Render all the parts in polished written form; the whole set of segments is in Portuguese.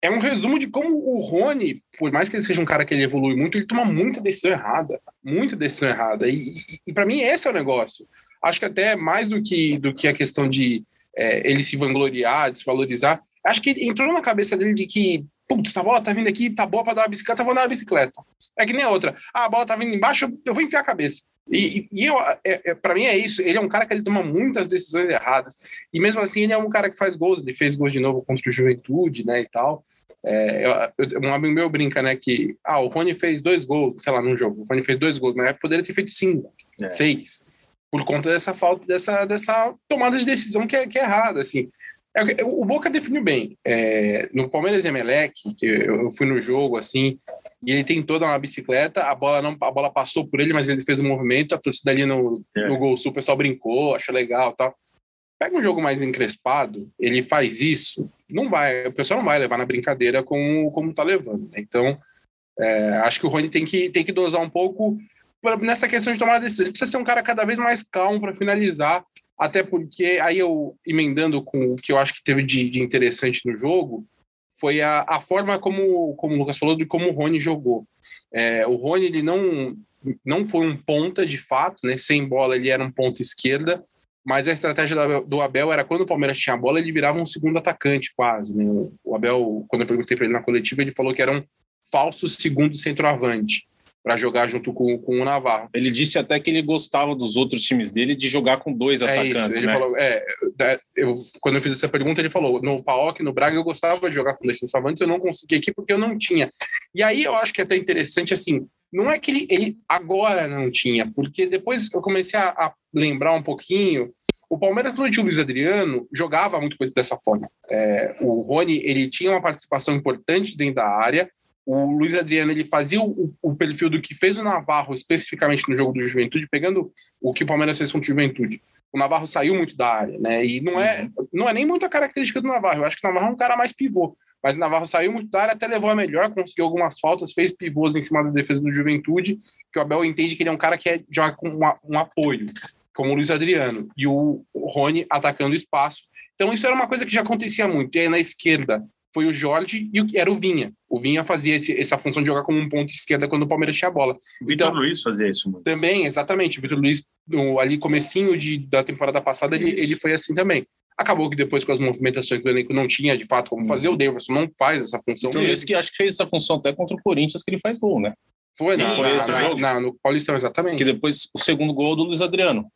é um resumo de como o Rony, por mais que ele seja um cara que ele evolui muito, ele toma muita decisão errada. E para mim esse é o negócio. Acho que até mais do que a questão de ele se vangloriar, desvalorizar, acho que entrou na cabeça dele de que, putz, essa bola tá vindo aqui, tá boa para dar a bicicleta, eu vou dar a bicicleta. É que nem a outra. A bola tá vindo embaixo, eu vou enfiar a cabeça. E para mim é isso. Ele é um cara que ele toma muitas decisões erradas. E mesmo assim, ele é um cara que faz gols. Ele fez gols de novo contra o Juventude, né, e tal. Um amigo meu brinca, né, que... o Rony fez 2 gols, sei lá, num jogo. O Rony fez 2 gols, mas poderia ter feito 5, 6. Por conta dessa falta, dessa tomada de decisão que é errada, assim. O Boca definiu bem. No Palmeiras e Emelec, eu fui no jogo, assim... E ele tentou dar uma bicicleta, a bola passou por ele, mas ele fez um movimento, a torcida ali no gol sul, o pessoal brincou, achou legal e tal. Pega um jogo mais encrespado, ele faz isso, o pessoal não vai levar na brincadeira como tá levando. Então, acho que o Rony tem que dosar um pouco nessa questão de tomar decisão. Ele precisa ser um cara cada vez mais calmo para finalizar, até porque aí eu, emendando com o que eu acho que teve de interessante no jogo, foi a forma como o Lucas falou, de como o Rony jogou. O Rony ele não foi um ponta de fato, né? Sem bola ele era um ponta esquerda, mas a estratégia do Abel era quando o Palmeiras tinha a bola, ele virava um segundo atacante quase. Né? O Abel, quando eu perguntei para ele na coletiva, ele falou que era um falso segundo centroavante para jogar junto com o Navarro. Ele disse até que ele gostava dos outros times dele de jogar com 2 atacantes, isso, ele né? Falou, quando eu fiz essa pergunta, ele falou, no PAOK, no Braga, eu gostava de jogar com 2 centroavantes, eu não conseguia aqui porque eu não tinha. E aí eu acho que é até interessante, assim, Não é que ele agora não tinha, porque depois eu comecei a lembrar um pouquinho. O Palmeiras, quando tinha o Luiz Adriano, jogava muito dessa forma. O Rony, ele tinha uma participação importante dentro da área. O Luiz Adriano, ele fazia o perfil do que fez o Navarro, especificamente no jogo do Juventude, pegando o que o Palmeiras fez contra o Juventude. O Navarro saiu muito da área, né? E não é nem muito a característica do Navarro. Eu acho que o Navarro é um cara mais pivô. Mas o Navarro saiu muito da área, até levou a melhor, conseguiu algumas faltas, fez pivôs em cima da defesa do Juventude, que o Abel entende que ele é um cara que joga com um apoio, como o Luiz Adriano. E o Rony atacando o espaço. Então isso era uma coisa que já acontecia muito. E aí na esquerda foi o Jorge e era o Viña. O Viña fazia essa função de jogar como um ponto esquerda quando o Palmeiras tinha a bola. O Vitor Luiz fazia isso muito. Também, exatamente. O Vitor Luiz, ali comecinho da temporada passada, ele foi assim também. Acabou que depois, com as movimentações do elenco, não tinha, de fato, como fazer. O Davidson não faz essa função. Então, mesmo. Esse que acho que fez essa função até contra o Corinthians, que ele faz gol, né? Foi esse jogo? No Paulistão, exatamente. Que depois, o segundo gol do Luiz Adriano.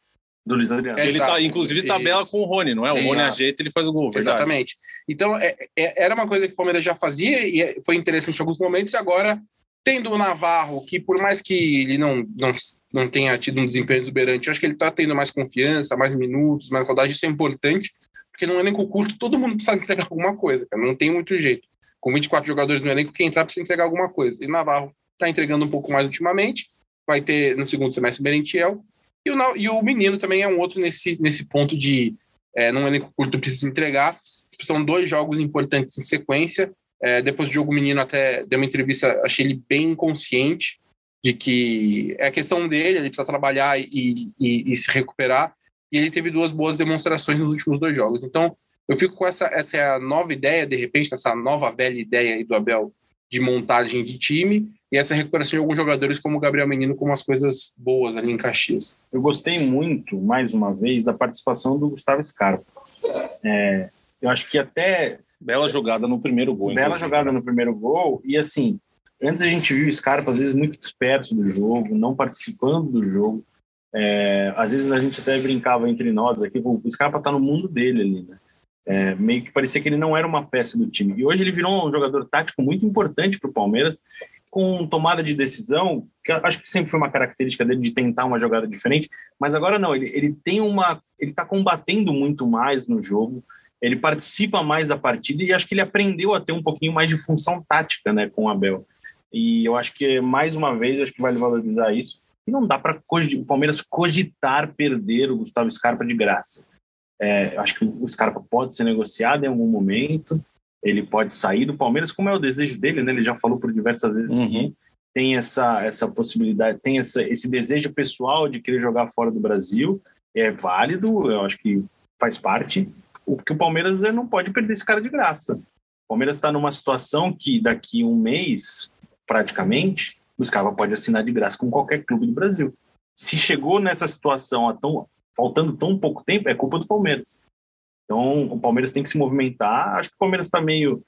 Ele tá, inclusive, tabela com o Rony, não é? O Rony ajeita, ele faz o gol. Verdade. Exatamente. Então, era uma coisa que o Palmeiras já fazia e foi interessante em alguns momentos. E agora, tendo o Navarro, que por mais que ele não tenha tido um desempenho exuberante, eu acho que ele tá tendo mais confiança, mais minutos, mais rodagem. Isso é importante, porque num elenco curto, todo mundo precisa entregar alguma coisa, cara. Não tem muito jeito. Com 24 jogadores no elenco, quem entrar precisa entregar alguma coisa. E o Navarro está entregando um pouco mais ultimamente, vai ter no segundo semestre o Merentiel. E o Menino também é um outro nesse ponto de, num elenco curto, precisa entregar. São 2 jogos importantes em sequência. Depois do jogo, o Menino até deu uma entrevista, achei ele bem consciente de que é a questão dele, ele precisa trabalhar e se recuperar. E ele teve 2 boas demonstrações nos últimos 2 jogos. Então, eu fico com essa nova ideia, de repente, essa nova velha ideia aí do Abel de montagem de time e essa recuperação de alguns jogadores como o Gabriel Menino, com umas coisas boas ali em Caxias. Eu gostei muito, mais uma vez, da participação do Gustavo Scarpa. Eu acho que até... Bela jogada no primeiro gol. E assim, antes a gente viu o Scarpa, às vezes, muito disperso do jogo, não participando do jogo. Às vezes a gente até brincava entre nós aqui, o Scarpa tá no mundo dele ali, né? Meio que parecia que ele não era uma peça do time, e hoje ele virou um jogador tático muito importante para o Palmeiras, com tomada de decisão, que eu acho que sempre foi uma característica dele, de tentar uma jogada diferente, mas agora não, ele tá combatendo muito mais no jogo, ele participa mais da partida, e acho que ele aprendeu a ter um pouquinho mais de função tática, né, com o Abel, e eu acho que, mais uma vez, acho que vale valorizar isso. E não dá para o Palmeiras cogitar perder o Gustavo Scarpa de graça. Acho que o Scarpa pode ser negociado em algum momento, ele pode sair do Palmeiras, como é o desejo dele, né? Ele já falou por diversas vezes que tem essa possibilidade, tem esse desejo pessoal de querer jogar fora do Brasil, é válido, eu acho que faz parte, porque o Palmeiras não pode perder esse cara de graça. O Palmeiras está numa situação que daqui um mês, praticamente, o Scarpa pode assinar de graça com qualquer clube do Brasil. Se chegou nessa situação faltando tão pouco tempo, é culpa do Palmeiras. Então, o Palmeiras tem que se movimentar. Acho que o Palmeiras está meio...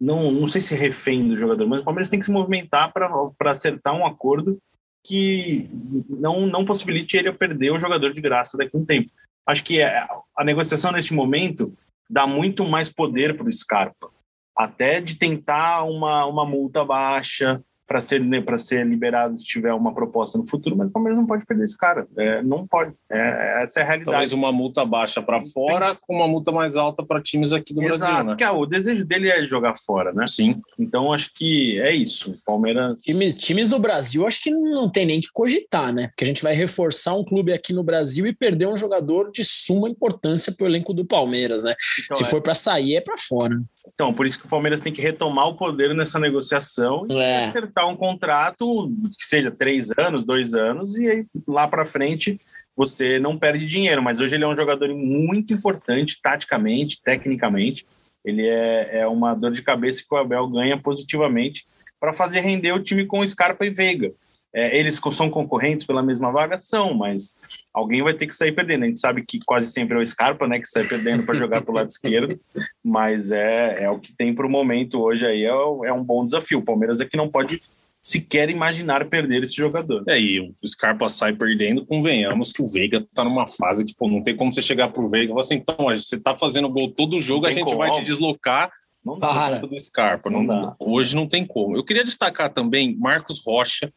não sei se refém do jogador, mas o Palmeiras tem que se movimentar para acertar um acordo que não possibilite ele perder o jogador de graça daqui a um tempo. Acho que a negociação, neste momento, dá muito mais poder para o Scarpa. Até de tentar uma multa baixa, para ser liberado se tiver uma proposta no futuro, mas o Palmeiras não pode perder esse cara, não pode, essa é a realidade. Talvez uma multa baixa para fora, com uma multa mais alta para times aqui do Brasil, né? Porque, o desejo dele é jogar fora, né? Sim. Então acho que é isso, o Palmeiras... Times do Brasil acho que não tem nem que cogitar, né? Porque a gente vai reforçar um clube aqui no Brasil e perder um jogador de suma importância para o elenco do Palmeiras, né? Então, se for para sair, é para fora. Então, por isso que o Palmeiras tem que retomar o poder nessa negociação e acertar um contrato, que seja 3 anos, 2 anos, e aí lá para frente você não perde dinheiro. Mas hoje ele é um jogador muito importante taticamente, tecnicamente. Ele é uma dor de cabeça que o Abel ganha positivamente para fazer render o time com Scarpa e Veiga. Eles são concorrentes pela mesma vaga? São, mas alguém vai ter que sair perdendo. A gente sabe que quase sempre é o Scarpa, né, que sai perdendo para jogar para o lado esquerdo, mas é o que tem para o momento hoje aí, é um bom desafio. O Palmeiras que não pode sequer imaginar perder esse jogador. E o Scarpa sai perdendo, convenhamos que o Veiga tá numa fase que não tem como você chegar pro Veiga e falar assim, então, você tá fazendo gol todo jogo, a gente vai te deslocar, Não dá conta do Scarpa, não dá. Hoje não tem como. Eu queria destacar também Marcos Rocha.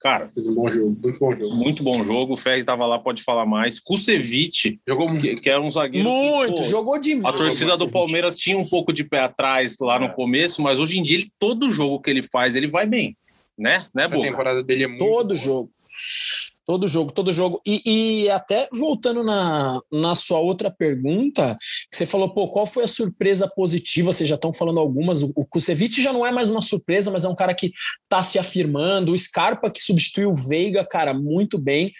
Cara, fez um bom jogo, muito bom jogo. Muito bom jogo, o Ferri estava lá, pode falar mais. Kuscevic, jogou muito. Que era um zagueiro. Muito, que, pô, jogou demais. A torcida do Palmeiras tinha um pouco de pé atrás lá no começo, mas hoje em dia, ele, todo jogo que ele faz, ele vai bem. Né, Boca? A temporada dele é muito boa. Todo jogo. E até voltando na sua outra pergunta, que você falou, pô, qual foi a surpresa positiva? Vocês já estão falando algumas. O Kuscevic já não é mais uma surpresa, mas é um cara que tá se afirmando. O Scarpa, que substituiu o Veiga, cara, muito bem.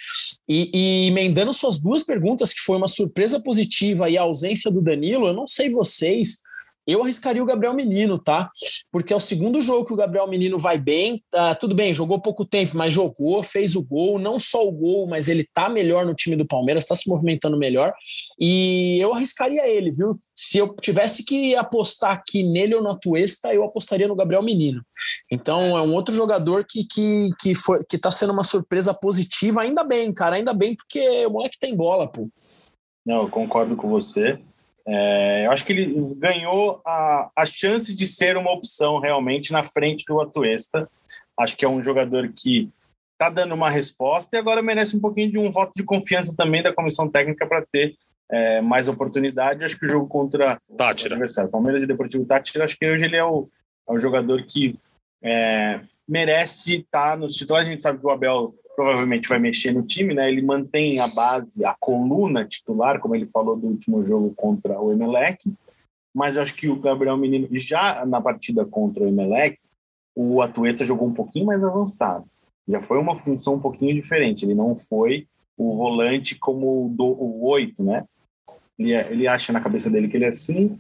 E emendando suas duas perguntas, que foi uma surpresa positiva e a ausência do Danilo, eu não sei vocês... Eu arriscaria o Gabriel Menino, tá? Porque é o segundo jogo que o Gabriel Menino vai bem. Tudo bem, jogou pouco tempo, mas jogou, fez o gol. Não só o gol, mas ele tá melhor no time do Palmeiras, tá se movimentando melhor. E eu arriscaria ele, viu? Se eu tivesse que apostar aqui nele ou na Atuesta, eu apostaria no Gabriel Menino. Então é um outro jogador que tá sendo uma surpresa positiva. Ainda bem, cara, ainda bem, porque o moleque tem bola, pô. Não, eu concordo com você. Eu acho que ele ganhou a chance de ser uma opção realmente na frente do Atuesta. Acho que é um jogador que está dando uma resposta e agora merece um pouquinho de um voto de confiança também da comissão técnica para ter mais oportunidade. Acho que o jogo contra Táchira, o adversário Palmeiras e Deportivo Táchira, acho que hoje ele é o jogador que merece estar nos titulares. A gente sabe que o Abel provavelmente vai mexer no time, né? Ele mantém a base, a coluna titular, como ele falou do último jogo contra o Emelec, mas eu acho que o Gabriel Menino, já na partida contra o Emelec, o Atuesta jogou um pouquinho mais avançado. Já foi uma função um pouquinho diferente, ele não foi o volante como o 8, né? Ele acha na cabeça dele que ele é 5,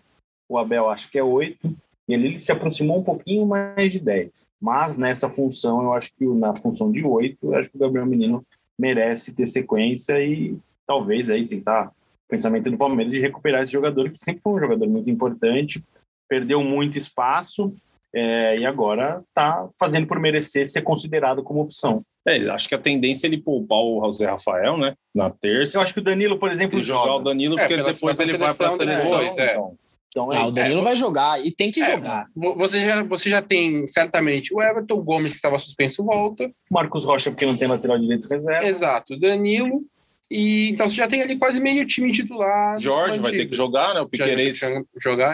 o Abel acha que é 8, e ali ele se aproximou um pouquinho mais de 10. Mas nessa função, eu acho que na função de 8, eu acho que o Gabriel Menino merece ter sequência e talvez aí tentar o pensamento do Palmeiras de recuperar esse jogador, que sempre foi um jogador muito importante, perdeu muito espaço e agora está fazendo por merecer ser considerado como opção. Acho que a tendência é ele poupar o Zé Rafael, né? Na terça. Eu acho que o Danilo, por exemplo, joga. O Danilo, porque depois ele vai para a seleção. Então, o Danilo vai jogar e tem que jogar. Você já tem, certamente, o Everton, o Gomes, que estava suspenso, volta. Marcos Rocha, porque não tem lateral direito reserva. Exato, Danilo. E, então você já tem ali quase meio time titular. Jorge vai ter que jogar, né? O Piquerez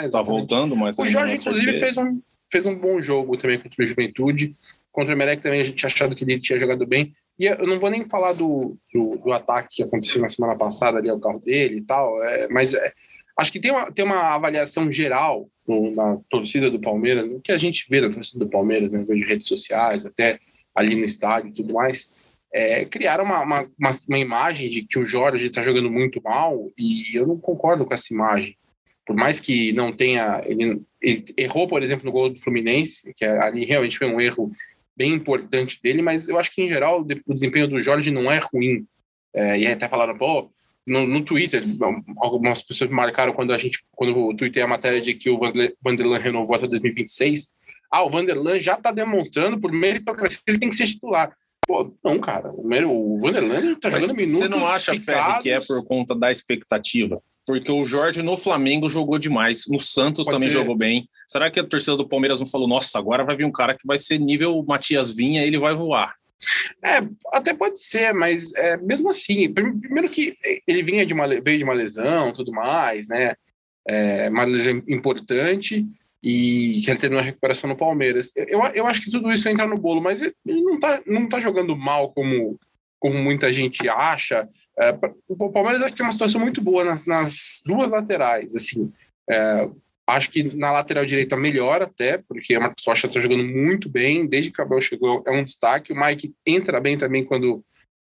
está voltando, mas... O Jorge, inclusive, fez um bom jogo também contra o Juventude. Contra o Emelec também a gente tinha achado que ele tinha jogado bem. E eu não vou nem falar do ataque que aconteceu na semana passada ali ao carro dele e tal, mas acho que tem uma avaliação geral na torcida do Palmeiras, no que a gente vê da torcida do Palmeiras, né, de redes sociais, até ali no estádio e tudo mais, criaram uma imagem de que o Jorge está jogando muito mal, e eu não concordo com essa imagem. Por mais que não tenha... Ele errou, por exemplo, no gol do Fluminense, que ali realmente foi um erro bem importante dele, mas eu acho que, em geral, o desempenho do Jorge não é ruim. E até falaram, pô, no Twitter, algumas pessoas marcaram quando eu tuitei a matéria de que o Vanderlan renovou até 2026. O Vanderlan já está demonstrando, por meritocracia, que ele tem que ser titular. Pô, não, cara, o Vanderlan está jogando minutos. Você não acha, Ferri, que é por conta da expectativa? Porque o Jorge no Flamengo jogou demais, no Santos pode também ser. Jogou bem. Será que a torcida do Palmeiras não falou, nossa, agora vai vir um cara que vai ser nível Matias Viña, ele vai voar? Até pode ser, mas mesmo assim, primeiro que ele veio de uma lesão, tudo mais, né? Uma lesão importante e que ele teve uma recuperação no Palmeiras. Eu acho que tudo isso entra no bolo, mas ele não tá jogando mal como muita gente acha. O Palmeiras acho que tem uma situação muito boa nas duas laterais, assim. Acho que na lateral direita melhora até, porque o Marcos Rocha está jogando muito bem, desde que o Abel chegou é um destaque, o Mike entra bem também quando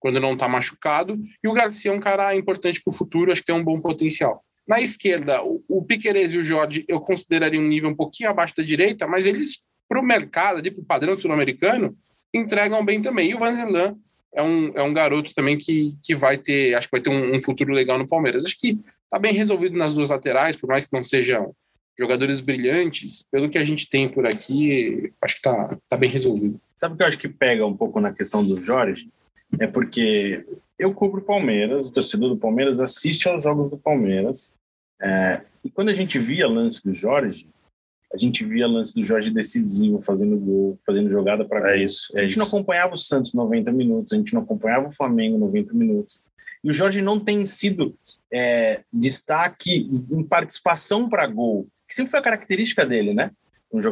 não está machucado, e o Garcia é um cara importante para o futuro, acho que tem um bom potencial. Na esquerda, o Piquerez e o Jorge eu consideraria um nível um pouquinho abaixo da direita, mas eles, para o mercado, para o padrão sul-americano, entregam bem também, e o Vanderlan é um garoto também que vai ter, acho que vai ter um futuro legal no Palmeiras. Acho que está bem resolvido nas duas laterais, por mais que não sejam jogadores brilhantes, pelo que a gente tem por aqui, acho que tá bem resolvido. Sabe o que eu acho que pega um pouco na questão do Jorge? É porque eu cubro o Palmeiras, o torcedor do Palmeiras assiste aos jogos do Palmeiras, e quando a gente via lance do Jorge, a gente via lance do Jorge decisivo, fazendo gol, fazendo jogada para gol. A gente não acompanhava o Santos 90 minutos, a gente não acompanhava o Flamengo 90 minutos. E o Jorge não tem sido destaque em participação para gol, que sempre foi a característica dele, né? Um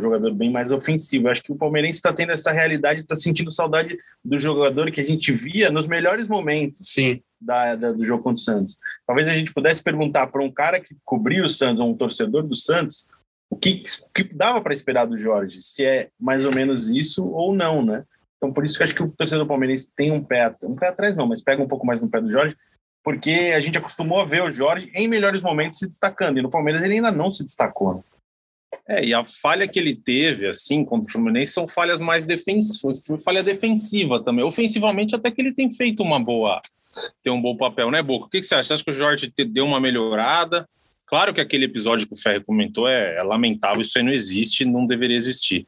jogador bem mais ofensivo. Acho que o palmeirense está tendo essa realidade, está sentindo saudade do jogador que a gente via nos melhores momentos. Sim. Do jogo contra o Santos. Talvez a gente pudesse perguntar para um cara que cobriu o Santos, ou um torcedor do Santos, o que dava para esperar do Jorge, se é mais ou menos isso ou não, né? Então, por isso que eu acho que o torcedor palmeirense tem um pé atrás não, mas pega um pouco mais no pé do Jorge, porque a gente acostumou a ver o Jorge em melhores momentos se destacando, e no Palmeiras ele ainda não se destacou. E a falha que ele teve, assim, contra o Fluminense, são falhas mais defensivas, falha defensiva também. Ofensivamente, até que ele tem feito um bom papel, né, Boca? O que você acha? Você acha que o Jorge deu uma melhorada? Claro que aquele episódio que o Ferri comentou é lamentável, isso aí não existe, não deveria existir.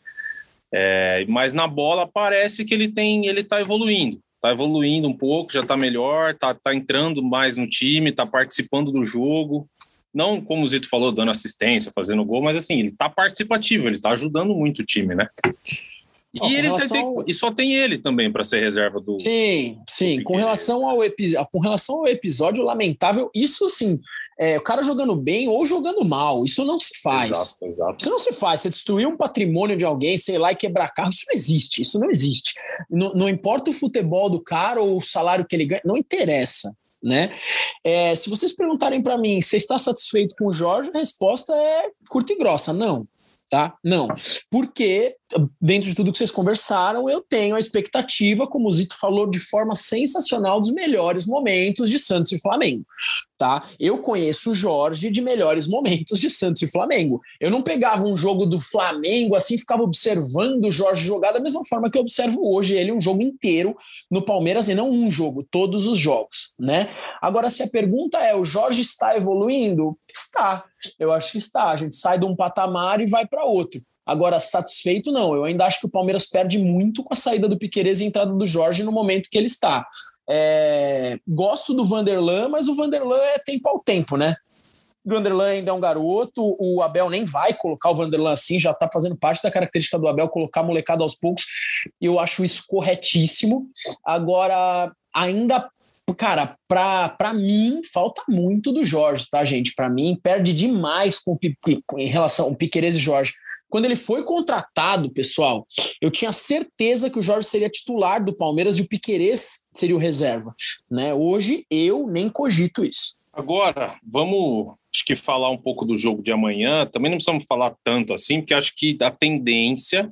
Mas na bola parece que ele está evoluindo. Está evoluindo um pouco, já está melhor, está entrando mais no time, está participando do jogo. Não, como o Zito falou, dando assistência, fazendo gol, mas assim, ele está participativo, ele está ajudando muito o time, né? E só tem ele também para ser reserva do... Sim. Com relação ao episódio lamentável, isso assim, o cara jogando bem ou jogando mal, isso não se faz. Exato. Isso não se faz. Você destruir um patrimônio de alguém, sei lá, e quebrar carro, isso não existe. Não importa o futebol do cara ou o salário que ele ganha, não interessa. Né? Se vocês perguntarem para mim, você está satisfeito com o Jorge? A resposta é curta e grossa, não. Tá? Não, porque dentro de tudo que vocês conversaram, eu tenho a expectativa, como o Zito falou de forma sensacional, dos melhores momentos de Santos e Flamengo, tá? Eu conheço o Jorge de melhores momentos de Santos e Flamengo. Eu não pegava um jogo do Flamengo assim, ficava observando o Jorge jogar da mesma forma que eu observo hoje ele um jogo inteiro no Palmeiras, e não um jogo, todos os jogos, né? Agora, se a pergunta é, o Jorge está evoluindo? Está. Eu acho que está. A gente sai de um patamar e vai para outro. Agora, satisfeito, não. Eu ainda acho que o Palmeiras perde muito com a saída do Piquerez e a entrada do Jorge no momento que ele está. Gosto do Vanderlan, mas o Vanderlan é tempo ao tempo, né? O Vanderlan ainda é um garoto, o Abel nem vai colocar o Vanderlan assim, já tá fazendo parte da característica do Abel, colocar a molecada aos poucos. Eu acho isso corretíssimo. Agora, ainda... Cara, pra mim, falta muito do Jorge, tá, gente? Pra mim, perde demais em relação ao Piquerez e Jorge. Quando ele foi contratado, pessoal, eu tinha certeza que o Jorge seria titular do Palmeiras e o Piquerez seria o reserva, né? Hoje, eu nem cogito isso. Agora, vamos, acho que falar um pouco do jogo de amanhã. Também não precisamos falar tanto assim, porque acho que a tendência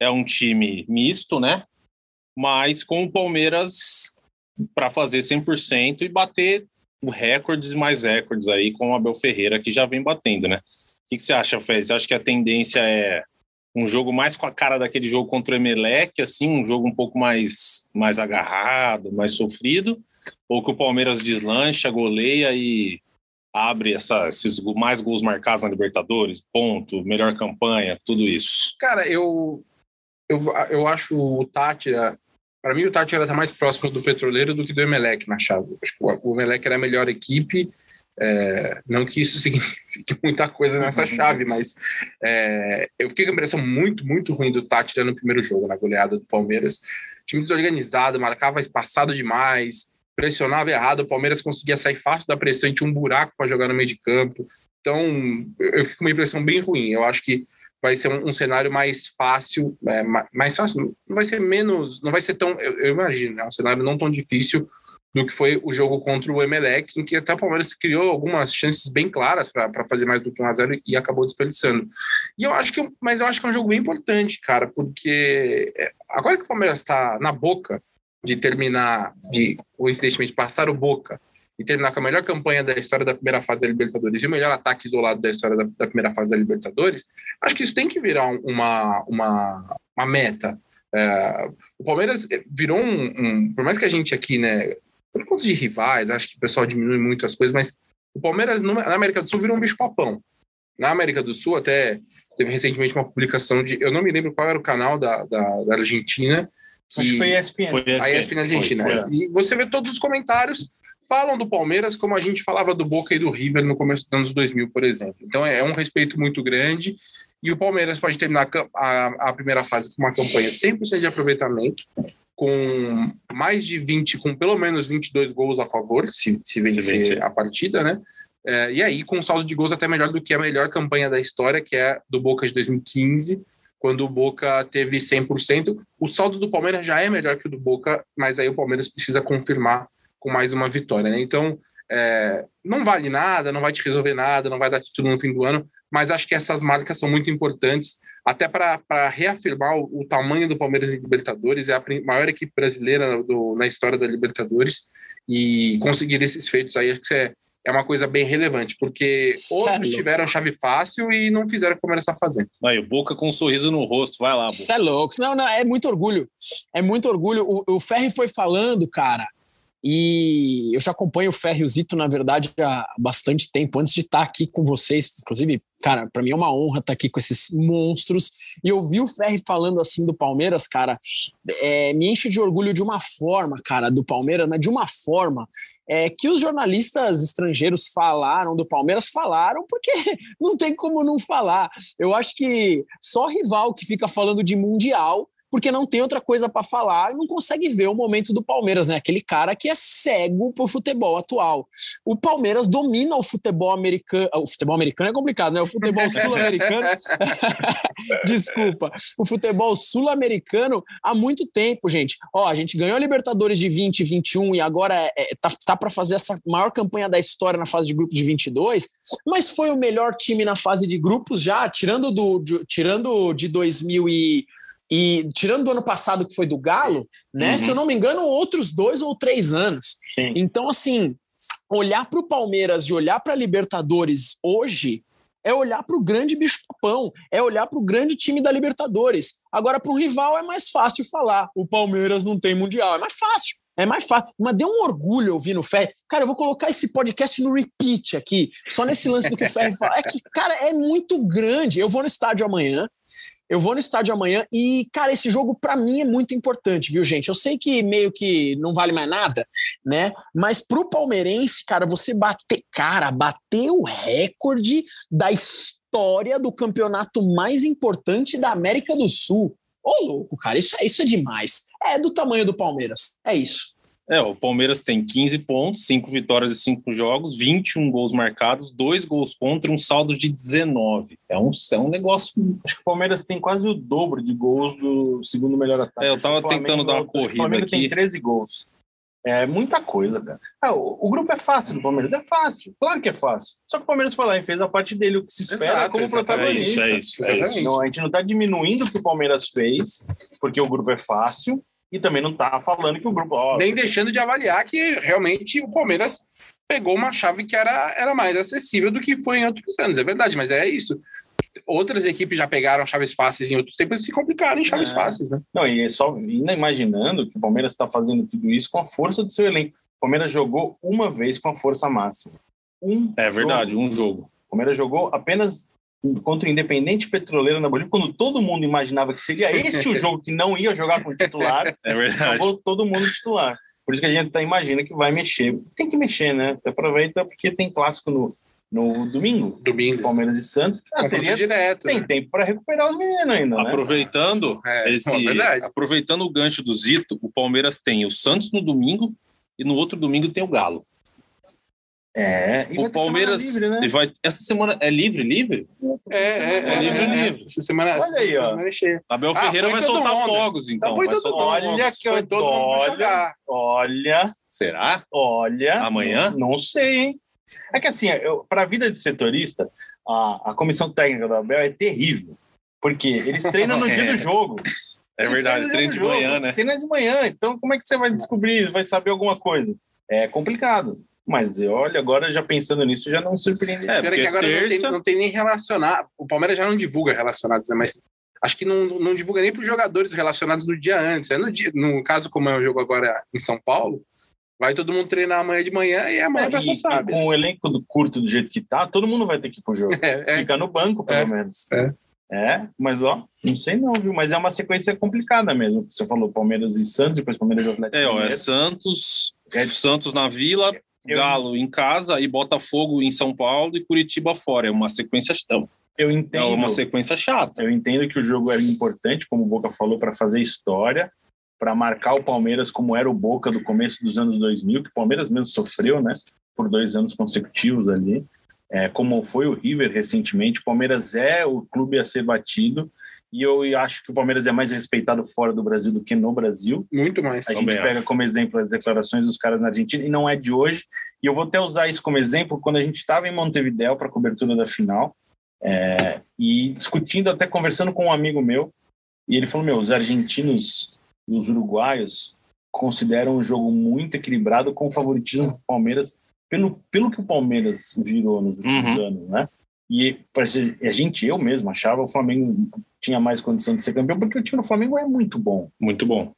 é um time misto, né? Mas com o Palmeiras... para fazer 100% e bater recordes mais recordes aí com o Abel Ferreira, que já vem batendo, né? O que você acha, Fez? Você acha que a tendência é um jogo mais com a cara daquele jogo contra o Emelec, assim, um jogo um pouco mais agarrado, mais sofrido, ou que o Palmeiras deslancha, goleia e abre esses mais gols marcados na Libertadores, ponto, melhor campanha, tudo isso? Cara, eu acho o Táchira... Para mim, o Táchira está mais próximo do Petroleiro do que do Emelec na chave. Acho que o Emelec era a melhor equipe. Não que isso signifique muita coisa nessa chave, mas eu fiquei com a impressão muito, muito ruim do Táchira no primeiro jogo, na goleada do Palmeiras. O time desorganizado, marcava espaçado demais, pressionava errado. O Palmeiras conseguia sair fácil da pressão e tinha um buraco para jogar no meio de campo. Então, eu fiquei com uma impressão bem ruim. Eu acho que vai ser um cenário mais fácil, não vai ser menos, não vai ser tão, eu imagino, né, um cenário não tão difícil do que foi o jogo contra o Emelec, em que até o Palmeiras criou algumas chances bem claras para fazer mais do que 1-0 e acabou desperdiçando. Mas eu acho que é um jogo bem importante, cara, porque agora que o Palmeiras está na boca de terminar, coincidentemente passar o Boca, e terminar com a melhor campanha da história da primeira fase da Libertadores e o melhor ataque isolado da história da primeira fase da Libertadores, acho que isso tem que virar uma meta. O Palmeiras virou por mais que a gente aqui, né, por conta de rivais, acho que o pessoal diminui muito as coisas, mas o Palmeiras na América do Sul virou um bicho-papão. Na América do Sul até teve recentemente uma publicação de... Eu não me lembro qual era o canal da Argentina. Acho que foi a ESPN. A ESPN Argentina. E você vê todos os comentários... falam do Palmeiras como a gente falava do Boca e do River no começo dos anos 2000, por exemplo. Então é um respeito muito grande, e o Palmeiras pode terminar a primeira fase com uma campanha 100% de aproveitamento, com mais de 20, com pelo menos 22 gols a favor, se vencer a partida, né? E aí com um saldo de gols até melhor do que a melhor campanha da história, que é do Boca de 2015, quando o Boca teve 100%. O saldo do Palmeiras já é melhor que o do Boca, mas aí o Palmeiras precisa confirmar com mais uma vitória, né? Então, não vale nada, não vai te resolver nada, não vai dar título no fim do ano, mas acho que essas marcas são muito importantes, até para reafirmar o tamanho do Palmeiras em Libertadores. É a maior equipe brasileira na história da Libertadores, e conseguir esses feitos aí, acho que isso é uma coisa bem relevante, porque outros tiveram a chave fácil e não fizeram o que começar a fazer. Aí, o Boca com um sorriso no rosto, vai lá, Boca. Isso é louco. Não, é muito orgulho. É muito orgulho. O Ferri foi falando, cara, e eu já acompanho o Ferri e o Zito, na verdade, há bastante tempo, antes de estar aqui com vocês. Inclusive, cara, pra mim é uma honra estar aqui com esses monstros. E ouvir o Ferri falando assim do Palmeiras, cara, me enche de orgulho de uma forma, cara, do Palmeiras, mas de uma forma... que os jornalistas estrangeiros falaram do Palmeiras, falaram porque não tem como não falar. Eu acho que só rival que fica falando de Mundial, porque não tem outra coisa para falar, não consegue ver o momento do Palmeiras, né? Aquele cara que é cego pro futebol atual. O Palmeiras domina o futebol americano. O futebol americano é complicado, né? O futebol sul-americano. Desculpa. O futebol sul-americano há muito tempo, gente. Ó, a gente ganhou a Libertadores de 20, 21 e agora tá para fazer essa maior campanha da história na fase de grupos de 22, mas foi o melhor time na fase de grupos já, tirando de 2000 e tirando do ano passado, que foi do Galo, né? Uhum. Se eu não me engano, outros 2 ou 3 anos. Sim. Então, assim, olhar para o Palmeiras e olhar para a Libertadores hoje é olhar para o grande bicho-papão, é olhar para o grande time da Libertadores. Agora, para um rival é mais fácil falar: o Palmeiras não tem Mundial. É mais fácil. Mas deu um orgulho ouvir no Ferri. Cara, eu vou colocar esse podcast no repeat aqui, só nesse lance do que o Ferri fala. É que, cara, é muito grande. Eu vou no estádio amanhã e, cara, esse jogo pra mim é muito importante, viu, gente? Eu sei que meio que não vale mais nada, né? Mas pro palmeirense, cara, você bater o recorde da história do campeonato mais importante da América do Sul. Ô, louco, cara, isso é demais. É do tamanho do Palmeiras, é isso. O Palmeiras tem 15 pontos, 5 vitórias e 5 jogos, 21 gols marcados, 2 gols contra, um saldo de 19. É um negócio. Acho que o Palmeiras tem quase o dobro de gols do segundo melhor ataque. Eu tava tentando dar uma corrida. O Flamengo aqui tem 13 gols. É muita coisa, cara. O grupo é fácil do Palmeiras, é fácil. Claro que é fácil. Só que o Palmeiras foi lá e fez a parte dele, o que se espera como protagonista. É isso. Não, a gente não tá diminuindo o que o Palmeiras fez, porque o grupo é fácil. E também não tá falando que o grupo... Nem deixando de avaliar que realmente o Palmeiras pegou uma chave que era mais acessível do que foi em outros anos. É verdade, mas é isso. Outras equipes já pegaram chaves fáceis em outros tempos e se complicaram em chaves fáceis, né? Não, e só ainda imaginando que o Palmeiras está fazendo tudo isso com a força do seu elenco. O Palmeiras jogou uma vez com a força máxima. Um jogo. O Palmeiras jogou apenas... contra o Independente Petroleiro na Bolívia, quando todo mundo imaginava que seria este o jogo que não ia jogar com o titular, acabou todo mundo titular. Por isso que a gente imagina que vai mexer. Tem que mexer, né? Aproveita, porque tem clássico no domingo, Palmeiras e Santos. Direto, tem tempo para recuperar os meninos ainda, né? Aproveitando o gancho do Zito, o Palmeiras tem o Santos no domingo e no outro domingo tem o Galo. O Palmeiras livre, né? Essa semana é livre? É livre. Essa semana é cheia. Abel Ferreira vai soltar fogos, então. Olha, será? Olha, amanhã? Não sei, hein? É que assim, para a vida de setorista, a comissão técnica do Abel é terrível, porque eles treinam no dia do jogo. É verdade, treina de manhã, né? Treina de manhã, então como é que você vai descobrir, vai saber alguma coisa? É complicado. Mas olha, agora já pensando nisso, já não me surpreende. Porque agora não tem nem relacionado. O Palmeiras já não divulga relacionados, né? Mas acho que não divulga nem para os jogadores relacionados no dia antes. No caso, como é o jogo agora em São Paulo, vai todo mundo treinar amanhã de manhã e amanhã já só sabe. Com o elenco curto do jeito que tá, todo mundo vai ter que ir pro jogo. Ficar no banco, pelo menos. Mas não sei não, viu? Mas é uma sequência complicada mesmo. Você falou Palmeiras e Santos, depois Palmeiras e Atlético Mineiro. Santos na Vila. Galo em casa e Botafogo em São Paulo e Curitiba fora. É uma sequência chata. Eu entendo. É uma sequência chata. Eu entendo que o jogo era importante, como o Boca falou, para fazer história, para marcar o Palmeiras como era o Boca do começo dos anos 2000, que o Palmeiras mesmo sofreu, né? Por 2 anos consecutivos ali. É, como foi o River recentemente, o Palmeiras é o clube a ser batido. E eu acho que o Palmeiras é mais respeitado fora do Brasil do que no Brasil. Muito mais. A gente pega como exemplo as declarações dos caras na Argentina, e não é de hoje. E eu vou até usar isso como exemplo quando a gente estava em Montevidéu para a cobertura da final, e discutindo, até conversando com um amigo meu, e ele falou, os argentinos e os uruguaios consideram um jogo muito equilibrado, com o favoritismo do Palmeiras, pelo que o Palmeiras virou nos últimos anos, né? E eu mesmo achava o Flamengo tinha mais condição de ser campeão, porque o time do Flamengo é muito bom. Muito bom.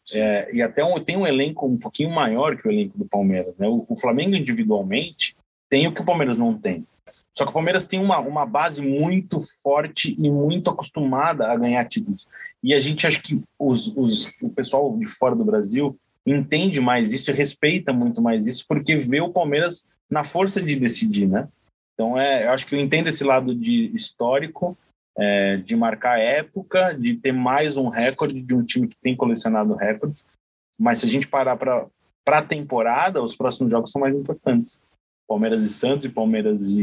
E até tem um elenco um pouquinho maior que o elenco do Palmeiras, né? O Flamengo individualmente tem o que o Palmeiras não tem. Só que o Palmeiras tem uma base muito forte e muito acostumada a ganhar títulos. E a gente acha que o pessoal de fora do Brasil entende mais isso e respeita muito mais isso, porque vê o Palmeiras na força de decidir, né? Então, eu acho que eu entendo esse lado de histórico, de marcar época, de ter mais um recorde de um time que tem colecionado recordes, mas se a gente parar para a temporada, os próximos jogos são mais importantes. Palmeiras e Santos, e Palmeiras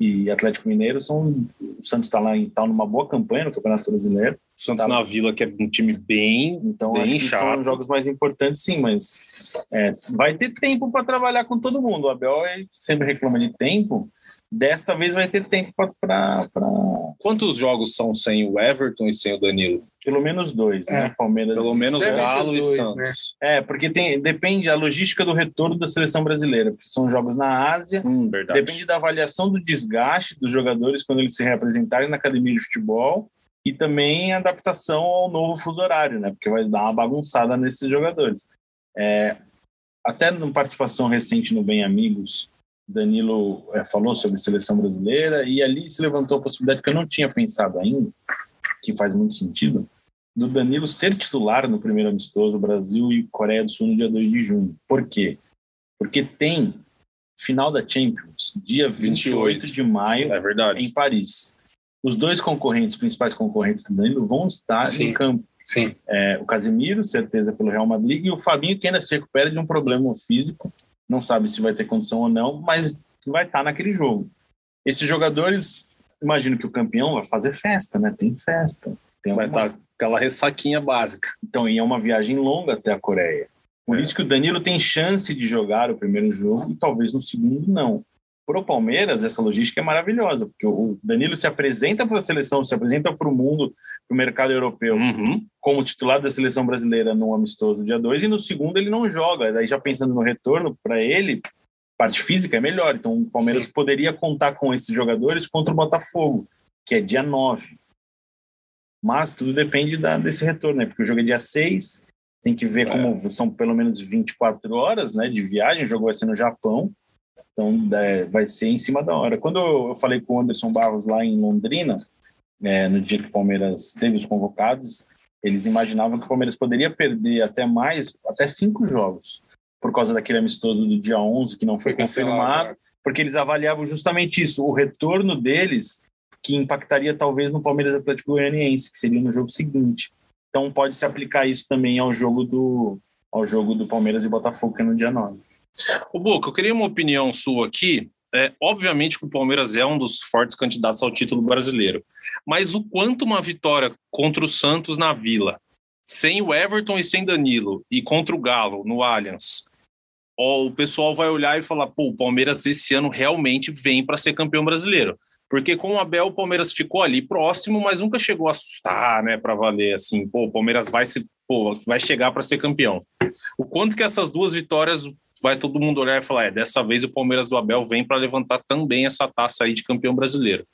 e Atlético Mineiro o Santos está numa boa campanha no Campeonato Brasileiro. O Santos na Vila, que é um time bem chato. Então, bem acho que são os jogos mais importantes, sim, mas vai ter tempo para trabalhar com todo mundo. O Abel sempre reclama de tempo. Desta vez vai ter tempo para... Quantos jogos são sem o Everton e sem o Danilo? Pelo menos 2, né? Palmeiras, pelo menos Galo e Santos. Né? Porque depende da logística do retorno da seleção brasileira, porque são jogos na Ásia, depende da avaliação do desgaste dos jogadores quando eles se reapresentarem na academia de futebol e também a adaptação ao novo fuso horário, né? Porque vai dar uma bagunçada nesses jogadores. Até numa participação recente no Bem Amigos, Danilo falou sobre seleção brasileira e ali se levantou a possibilidade que eu não tinha pensado ainda, que faz muito sentido, do Danilo ser titular no primeiro amistoso Brasil e Coreia do Sul no dia 2 de junho. Por quê? Porque tem final da Champions, dia 28 de maio, em Paris. Os 2 principais concorrentes do Danilo vão estar em campo. Sim. O Casemiro, certeza, pelo Real Madrid, e o Fabinho, que ainda se recupera de um problema físico, não sabe se vai ter condição ou não, mas vai estar naquele jogo. Esses jogadores, imagino que o campeão vai fazer festa, né? Tem festa. Vai estar aquela ressaquinha básica. Então, e é uma viagem longa até a Coreia. Por isso que o Danilo tem chance de jogar o primeiro jogo e talvez no segundo não. Para o Palmeiras, essa logística é maravilhosa, porque o Danilo se apresenta para a seleção, se apresenta para o mundo, para o mercado europeu, como titular da seleção brasileira no amistoso dia 2, e no segundo ele não joga. Daí, já pensando no retorno, para ele, parte física é melhor. Então, o Palmeiras poderia contar com esses jogadores contra o Botafogo, que é dia 9. Mas tudo depende desse retorno, né? Porque o jogo é dia 6, tem que ver como são pelo menos 24 horas, né, de viagem. O jogo vai ser no Japão. Então, vai ser em cima da hora. Quando eu falei com o Anderson Barros lá em Londrina, no dia que o Palmeiras teve os convocados, eles imaginavam que o Palmeiras poderia perder até 5 jogos, por causa daquele amistoso do dia 11, que não foi confirmado, porque eles avaliavam justamente isso, o retorno deles, que impactaria talvez no Palmeiras Atlético Goianiense, que seria no jogo seguinte. Então, pode se aplicar isso também ao jogo do Palmeiras e Botafogo, que é no dia 9. Ô Boca, eu queria uma opinião sua aqui. Obviamente que o Palmeiras é um dos fortes candidatos ao título brasileiro, mas o quanto uma vitória contra o Santos na Vila, sem o Everton e sem Danilo, e contra o Galo no Allianz, o pessoal vai olhar e falar, o Palmeiras esse ano realmente vem para ser campeão brasileiro, porque com o Abel o Palmeiras ficou ali próximo, mas nunca chegou a assustar, né, para valer assim, o Palmeiras vai chegar para ser campeão. O quanto que essas 2 vitórias vai todo mundo olhar e falar, dessa vez o Palmeiras do Abel vem para levantar também essa taça aí de campeão brasileiro.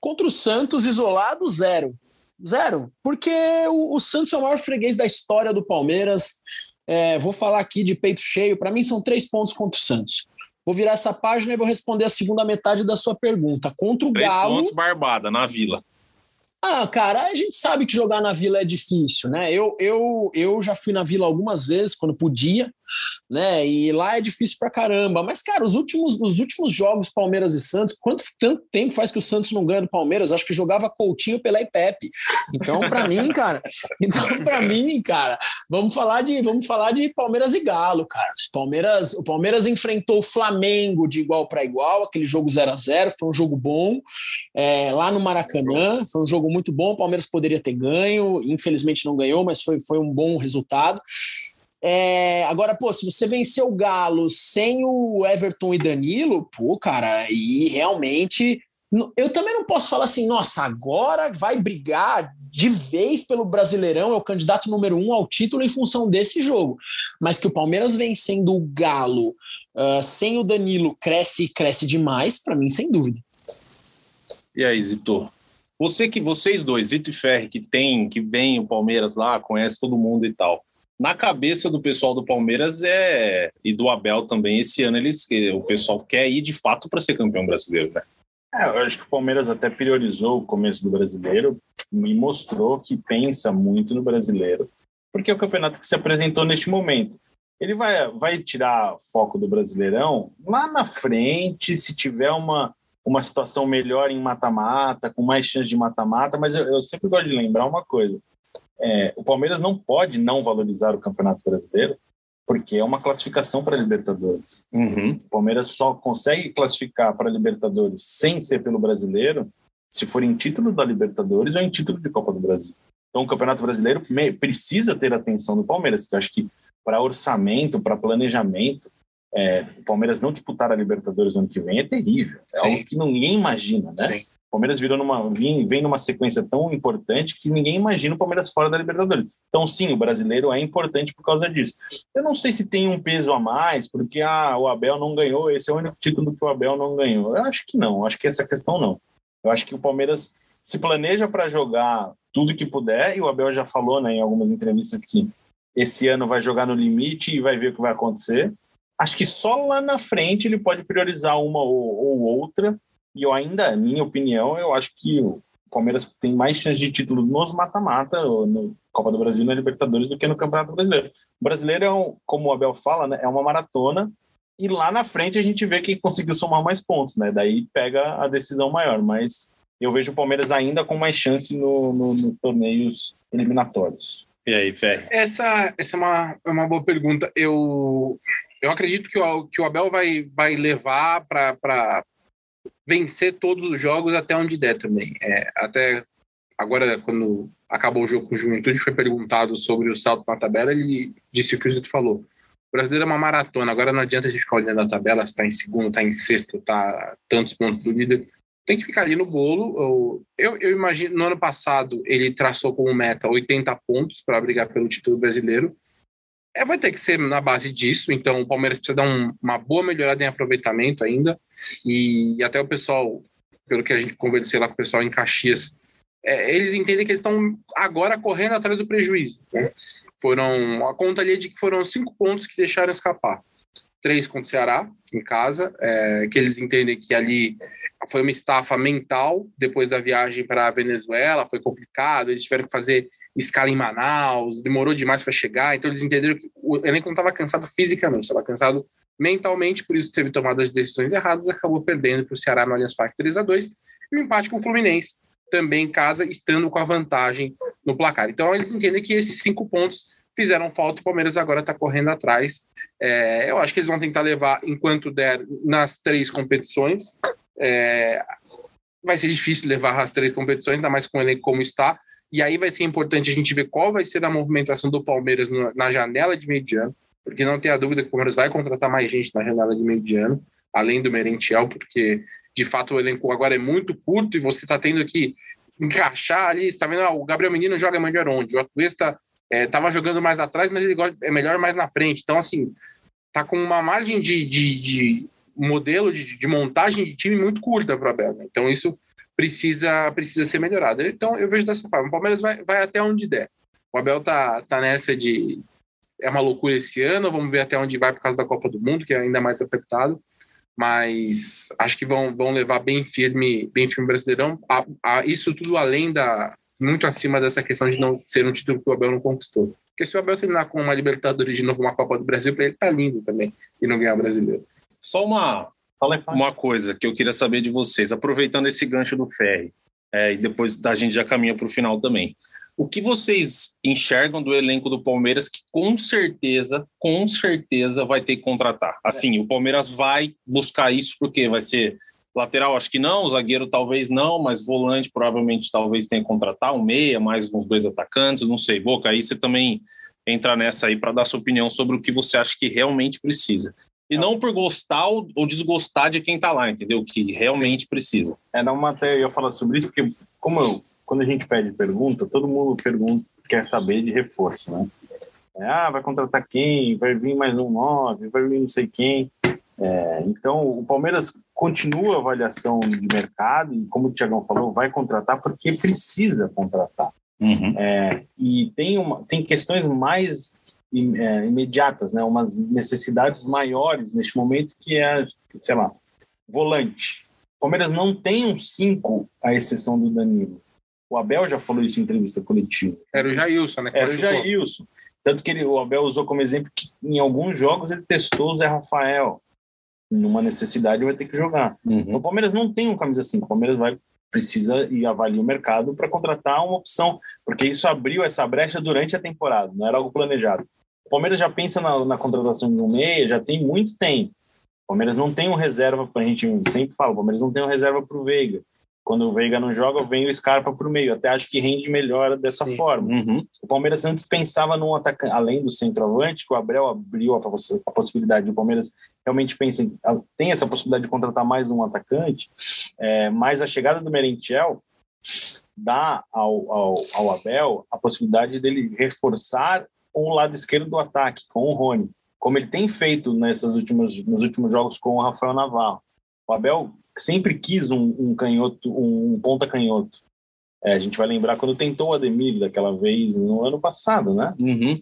Contra o Santos, isolado, 0. 0, porque o Santos é o maior freguês da história do Palmeiras. Vou falar aqui de peito cheio, para mim são 3 pontos contra o Santos. Vou virar essa página e vou responder a segunda metade da sua pergunta. Contra o Galo... 3 pontos barbada, na Vila. Ah, cara, a gente sabe que jogar na Vila é difícil, né? Eu já fui na Vila algumas vezes, quando podia. né? E lá é difícil pra caramba. Mas, cara, os últimos jogos Palmeiras e Santos, tanto tempo faz que o Santos não ganha do Palmeiras? Acho que jogava Coutinho, Pelé e Pepe. Então, pra mim, cara, vamos falar de Palmeiras e Galo, cara. O Palmeiras enfrentou o Flamengo de igual pra igual, aquele jogo 0x0, foi um jogo bom, lá no Maracanã, foi um jogo muito bom. O Palmeiras poderia ter ganho, infelizmente não ganhou, mas foi um bom resultado. Agora, pô, se você vencer o Galo sem o Everton e Danilo, pô, cara, e realmente... Eu também não posso falar assim, nossa, agora vai brigar de vez pelo Brasileirão, é o candidato número 1 ao título em função desse jogo. Mas que o Palmeiras vencendo o Galo sem o Danilo cresce demais, pra mim, sem dúvida. E aí, Zito? Vocês dois, Zito e Ferri, que vem o Palmeiras lá, conhece todo mundo e tal. Na cabeça do pessoal do Palmeiras e do Abel também, esse ano o pessoal quer ir de fato para ser campeão brasileiro, né? Eu acho que o Palmeiras até priorizou o começo do brasileiro e mostrou que pensa muito no brasileiro, porque é o campeonato que se apresentou neste momento. Ele vai tirar foco do Brasileirão lá na frente, se tiver uma situação melhor em mata-mata, com mais chance de mata-mata, mas eu sempre gosto de lembrar uma coisa. O Palmeiras não pode não valorizar o Campeonato Brasileiro, porque é uma classificação para Libertadores. O Palmeiras só consegue classificar para Libertadores sem ser pelo Brasileiro se for em título da Libertadores ou em título de Copa do Brasil. Então o Campeonato Brasileiro precisa ter a atenção do Palmeiras, porque eu acho que para orçamento, para planejamento, o Palmeiras não disputar a Libertadores no ano que vem é terrível. É algo que ninguém imagina, né? Sim. O Palmeiras vem numa sequência tão importante que ninguém imagina o Palmeiras fora da Libertadores. Então, sim, o brasileiro é importante por causa disso. Eu não sei se tem um peso a mais, porque o Abel não ganhou, esse é o único título que o Abel não ganhou. Eu acho que não, acho que essa questão não. Eu acho que o Palmeiras se planeja para jogar tudo que puder, e o Abel já falou, né, em algumas entrevistas que esse ano vai jogar no limite e vai ver o que vai acontecer. Acho que só lá na frente ele pode priorizar uma ou outra. E eu ainda, minha opinião, eu acho que o Palmeiras tem mais chance de título nos mata-mata, na Copa do Brasil, na Libertadores, do que no Campeonato Brasileiro. O brasileiro, como o Abel fala, né, é uma maratona, e lá na frente a gente vê quem conseguiu somar mais pontos, né? Daí pega a decisão maior, mas eu vejo o Palmeiras ainda com mais chance nos torneios eliminatórios. E aí, Ferri? Essa é uma boa pergunta. Eu acredito que o Abel vai levar para vencer todos os jogos até onde der também. Até agora, quando acabou o jogo com o Juventude, foi perguntado sobre o salto na tabela, ele disse o que o Zito falou. O brasileiro é uma maratona, agora não adianta a gente ficar olhando a tabela, se está em segundo, está em sexto, está tantos pontos do líder. Tem que ficar ali no bolo. Eu imagino, no ano passado, ele traçou como meta 80 pontos para brigar pelo título brasileiro. Vai ter que ser na base disso, então o Palmeiras precisa dar uma boa melhorada em aproveitamento ainda, e até o pessoal, pelo que a gente conversou lá com o pessoal em Caxias, eles entendem que eles estão agora correndo atrás do prejuízo, né? A conta ali é de que foram 5 pontos que deixaram escapar, 3 contra o Ceará, em casa, que eles entendem que ali foi uma estafa mental, depois da viagem para a Venezuela, foi complicado, eles tiveram que fazer escala em Manaus, demorou demais para chegar, então eles entenderam que o elenco não estava cansado fisicamente, estava cansado mentalmente, por isso teve tomadas de decisões erradas, acabou perdendo para o Ceará no Allianz Parque 3-2, e o empate com o Fluminense, também em casa, estando com a vantagem no placar. Então eles entendem que esses 5 pontos fizeram falta, o Palmeiras agora está correndo atrás. Eu acho que eles vão tentar levar, enquanto der, nas 3 competições. Vai ser difícil levar as 3 competições, ainda mais com o elenco como está, e aí vai ser importante a gente ver qual vai ser a movimentação do Palmeiras na janela de meio de ano, porque não tem a dúvida que o Palmeiras vai contratar mais gente na janela de meio de ano, além do Merentiel, porque de fato o elenco agora é muito curto e você está tendo que encaixar ali, está vendo, o Gabriel Menino joga melhor onde, o Atuesta estava jogando mais atrás, mas ele é melhor mais na frente, então assim, está com uma margem de modelo de montagem de time muito curta para o Abel, né? Então isso precisa ser melhorado. Então eu vejo dessa forma, o Palmeiras vai até onde der. O Abel tá nessa de é uma loucura esse ano, vamos ver até onde vai por causa da Copa do Mundo, que é ainda mais apertado, mas acho que vão levar bem firme o Brasileirão, isso tudo além muito acima dessa questão de não ser um título que o Abel não conquistou. Porque se o Abel terminar com uma Libertadores de novo, uma Copa do Brasil, para ele tá lindo também, e não ganhar o Brasileiro. Só uma coisa que eu queria saber de vocês, aproveitando esse gancho do Ferri, e depois a gente já caminha para o final também. O que vocês enxergam do elenco do Palmeiras que com certeza vai ter que contratar? Assim, o Palmeiras vai buscar isso porque vai ser lateral, acho que não, zagueiro talvez não, mas volante provavelmente talvez tenha que contratar, um meia, mais uns dois atacantes, não sei. Boca, aí você também entra nessa aí para dar sua opinião sobre o que você acha que realmente precisa. E não por gostar ou desgostar de quem tá lá, entendeu? Que realmente precisa. Eu ia falar sobre isso porque quando a gente pede pergunta, todo mundo pergunta, quer saber de reforço, né? Vai contratar quem? Vai vir mais um 9? Vai vir não sei quem? Então, o Palmeiras continua a avaliação de mercado e, como o Thiagão falou, vai contratar porque precisa contratar. Uhum. E tem questões mais imediatas, né? Umas necessidades maiores neste momento que é, sei lá, volante. O Palmeiras não tem um 5, à exceção do Danilo. O Abel já falou isso em entrevista coletiva. Era o Jailson, né? Era o Jailson. Tanto que o Abel usou como exemplo que em alguns jogos ele testou o Zé Rafael. Numa necessidade ele vai ter que jogar. Uhum. O Palmeiras não tem um camisa 5. O Palmeiras precisa e avalia o mercado para contratar uma opção. Porque isso abriu essa brecha durante a temporada. Não era algo planejado. O Palmeiras já pensa na contratação de um meia, já tem muito tempo. O Palmeiras não tem um reserva, a gente sempre fala, o Palmeiras não tem um reserva para o Veiga. Quando o Veiga não joga, vem o Scarpa para o meio. Até acho que rende melhor dessa forma. Uhum. O Palmeiras antes pensava num atacante, além do centroavante, que o Abel abriu a possibilidade. O Palmeiras realmente tem essa possibilidade de contratar mais um atacante, mas a chegada do Merentiel dá ao Abel a possibilidade dele reforçar o lado esquerdo do ataque, com o Rony, como ele tem feito nos últimos jogos com o Rafael Navarro. O Abel sempre quis um ponta canhoto. A gente vai lembrar quando tentou o Ademir daquela vez no ano passado, né? Uhum.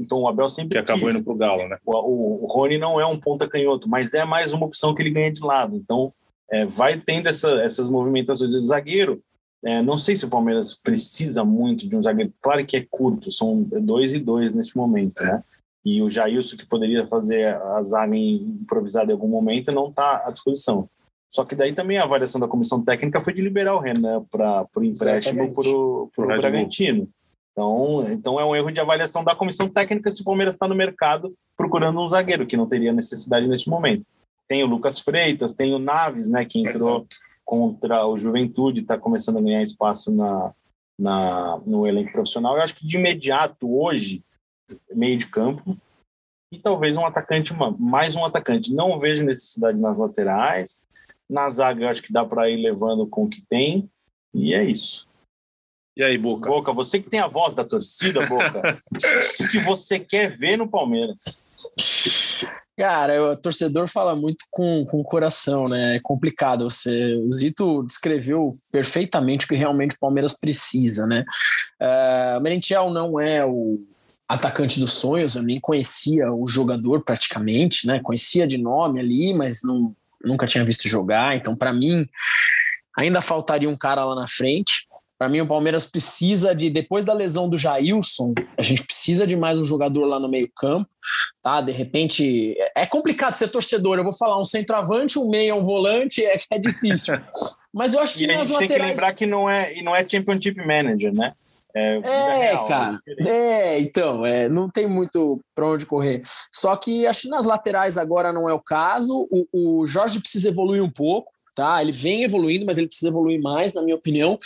Então o Abel sempre quis. Que acabou indo pro Galo, né? O Rony não é um ponta canhoto, mas é mais uma opção que ele ganha de lado. Então vai tendo essas movimentações de zagueiro. Não sei se o Palmeiras precisa muito de um zagueiro. Claro que é curto, são 2 e 2 neste momento, né? E o Jailson, que poderia fazer a zaga improvisada em algum momento, não está à disposição. Só que daí também a avaliação da comissão técnica foi de liberar o Renan para o empréstimo para o Bragantino. Então é um erro de avaliação da comissão técnica se o Palmeiras está no mercado procurando um zagueiro, que não teria necessidade neste momento. Tem o Lucas Freitas, tem o Naves, né, que entrou contra o Juventude, está começando a ganhar espaço no elenco profissional. Eu acho que de imediato, hoje, meio de campo, e talvez um atacante, mais um atacante. Não vejo necessidade nas laterais. Na zaga, eu acho que dá para ir levando com o que tem. E é isso. E aí, Boca, você que tem a voz da torcida, Boca, o que você quer ver no Palmeiras? Cara, o torcedor fala muito com o coração, né? É complicado. O Zito descreveu perfeitamente o que realmente o Palmeiras precisa, né? O Merentiel não é o atacante dos sonhos, eu nem conhecia o jogador praticamente, né? Conhecia de nome ali, mas nunca tinha visto jogar. Então, para mim, ainda faltaria um cara lá na frente. Para mim, o Palmeiras precisa depois da lesão do Jailson, a gente precisa de mais um jogador lá no meio-campo, tá? De repente, é complicado ser torcedor. Eu vou falar um centroavante, um meia, um volante, é difícil. Mas eu acho que nas laterais. Tem que lembrar que não é Championship Manager, né? Não tem muito pra onde correr. Só que acho que nas laterais agora não é o caso. O Jorge precisa evoluir um pouco, tá? Ele vem evoluindo, mas ele precisa evoluir mais, na minha opinião.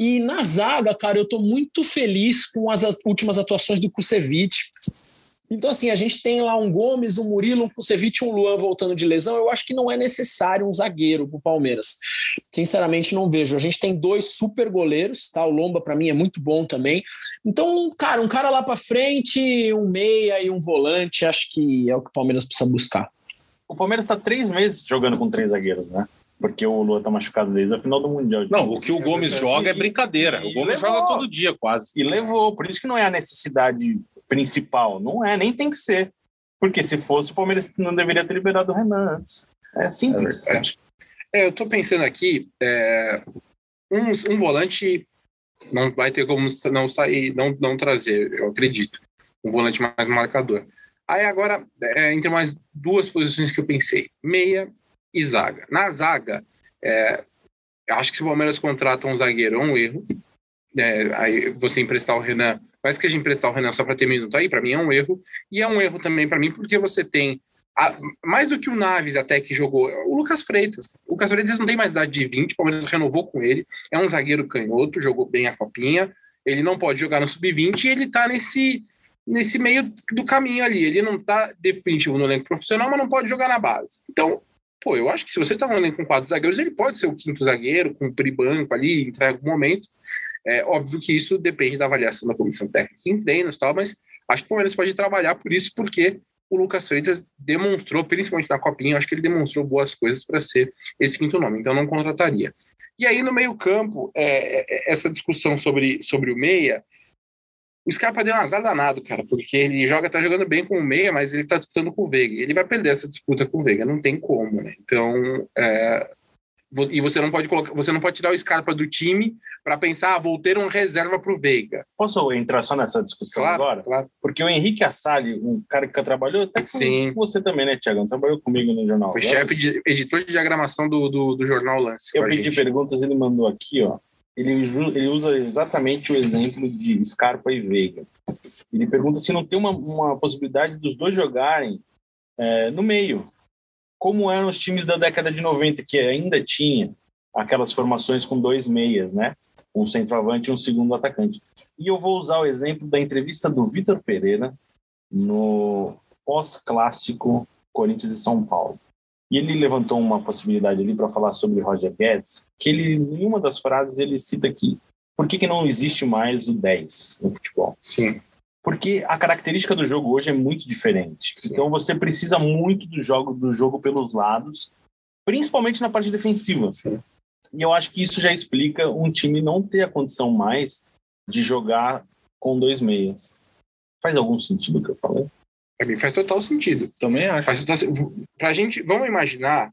E na zaga, cara, eu tô muito feliz com as últimas atuações do Kuscevic. Então, assim, a gente tem lá um Gomes, um Murilo, um Kuscevic, um Luan voltando de lesão. Eu acho que não é necessário um zagueiro pro Palmeiras. Sinceramente, não vejo. A gente tem 2 super goleiros, tá? O Lomba, pra mim, é muito bom também. Então, cara, um cara lá pra frente, um meia e um volante, acho que é o que o Palmeiras precisa buscar. O Palmeiras tá 3 meses jogando com 3 zagueiros, né? Porque o Luan tá machucado desde a final do Mundial. Não, o que o Gomes joga é brincadeira. O Gomes joga todo dia, quase. E levou. Por isso que não é a necessidade principal, não é, nem tem que ser, porque se fosse o Palmeiras não deveria ter liberado o Renan antes. É simples. Eu tô pensando aqui, um volante não vai ter como não sair, não trazer, eu acredito, um volante mais marcador. Aí agora, entre mais duas posições que eu pensei, meia e zaga. Na zaga, acho que se o Palmeiras contrata um zagueiro, é um erro. Aí você emprestar o Renan, mas que a gente emprestar o Renan só para ter minuto aí, para mim é um erro. E é um erro também para mim, porque você tem, mais do que o Naves até que jogou, o Lucas Freitas. O Lucas Freitas não tem mais idade de 20, o Palmeiras renovou com ele, é um zagueiro canhoto, jogou bem a copinha, ele não pode jogar no sub-20 e ele está nesse meio do caminho ali. Ele não está definitivo no elenco profissional, mas não pode jogar na base. Então, eu acho que se você está no elenco com 4 zagueiros, ele pode ser o 5º zagueiro, cumprir banco ali, entrar em algum momento. É óbvio que isso depende da avaliação da comissão técnica em treinos e tal, mas acho que o Palmeiras pode trabalhar por isso, porque o Lucas Freitas demonstrou, principalmente na Copinha, acho que ele demonstrou boas coisas para ser esse 5º nome, então não contrataria. E aí no meio campo, essa discussão sobre o meia, o Scarpa deu um azar danado, cara, porque ele tá jogando bem com o meia, mas ele tá disputando com o Veiga, ele vai perder essa disputa com o Veiga, não tem como, né? Então... E você não pode tirar o Scarpa do time para pensar, vou ter um reserva para o Veiga. Posso entrar só nessa discussão agora? Claro. Porque o Henrique Assali, um cara que trabalhou até com você também, né, Thiago? Trabalhou comigo no Jornal Lance. Foi chefe de editor de diagramação do Jornal Lance. Eu pedi perguntas, ele mandou aqui, ó. Ele usa exatamente o exemplo de Scarpa e Veiga. Ele pergunta se não tem uma possibilidade dos dois jogarem no meio. Como eram os times da década de 90, que ainda tinha aquelas formações com 2 meias, né? Um centroavante e um segundo atacante. E eu vou usar o exemplo da entrevista do Vitor Pereira no pós-clássico Corinthians e São Paulo. E ele levantou uma possibilidade ali para falar sobre Roger Guedes, que ele, em uma das frases ele cita aqui, por que não existe mais o 10 no futebol? Sim. Porque a característica do jogo hoje é muito diferente. Sim. Então você precisa muito do jogo pelos lados, principalmente na parte defensiva. Sim. E eu acho que isso já explica um time não ter a condição mais de jogar com 2 meias. Faz algum sentido o que eu falei? Para mim faz total sentido. Também acho. Para a gente, vamos imaginar,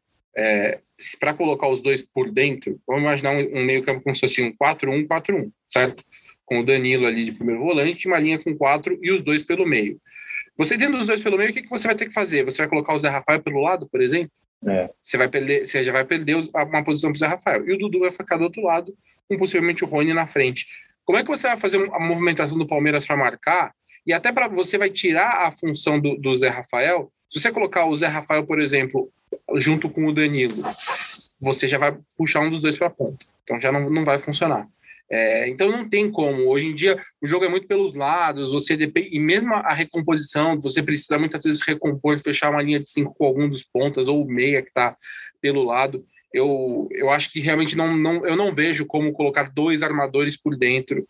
para colocar os dois por dentro, vamos imaginar um meio campo como se fosse um 4-1-4-1, certo? Com o Danilo ali de primeiro volante, uma linha com 4 e os dois pelo meio. Você tendo os dois pelo meio, o que você vai ter que fazer? Você vai colocar o Zé Rafael pelo lado, por exemplo? Você já vai perder uma posição para o Zé Rafael. E o Dudu vai ficar do outro lado, com possivelmente o Rony na frente. Como é que você vai fazer a movimentação do Palmeiras para marcar? E até você vai tirar a função do Zé Rafael. Se você colocar o Zé Rafael, por exemplo, junto com o Danilo, você já vai puxar um dos dois para a ponta. Então já não vai funcionar. Então não tem como, hoje em dia o jogo é muito pelos lados, e mesmo a recomposição, você precisa muitas vezes recompor, fechar uma linha de 5 com algum dos pontas, ou meia que está pelo lado. Eu acho que realmente eu não vejo como colocar 2 armadores por dentro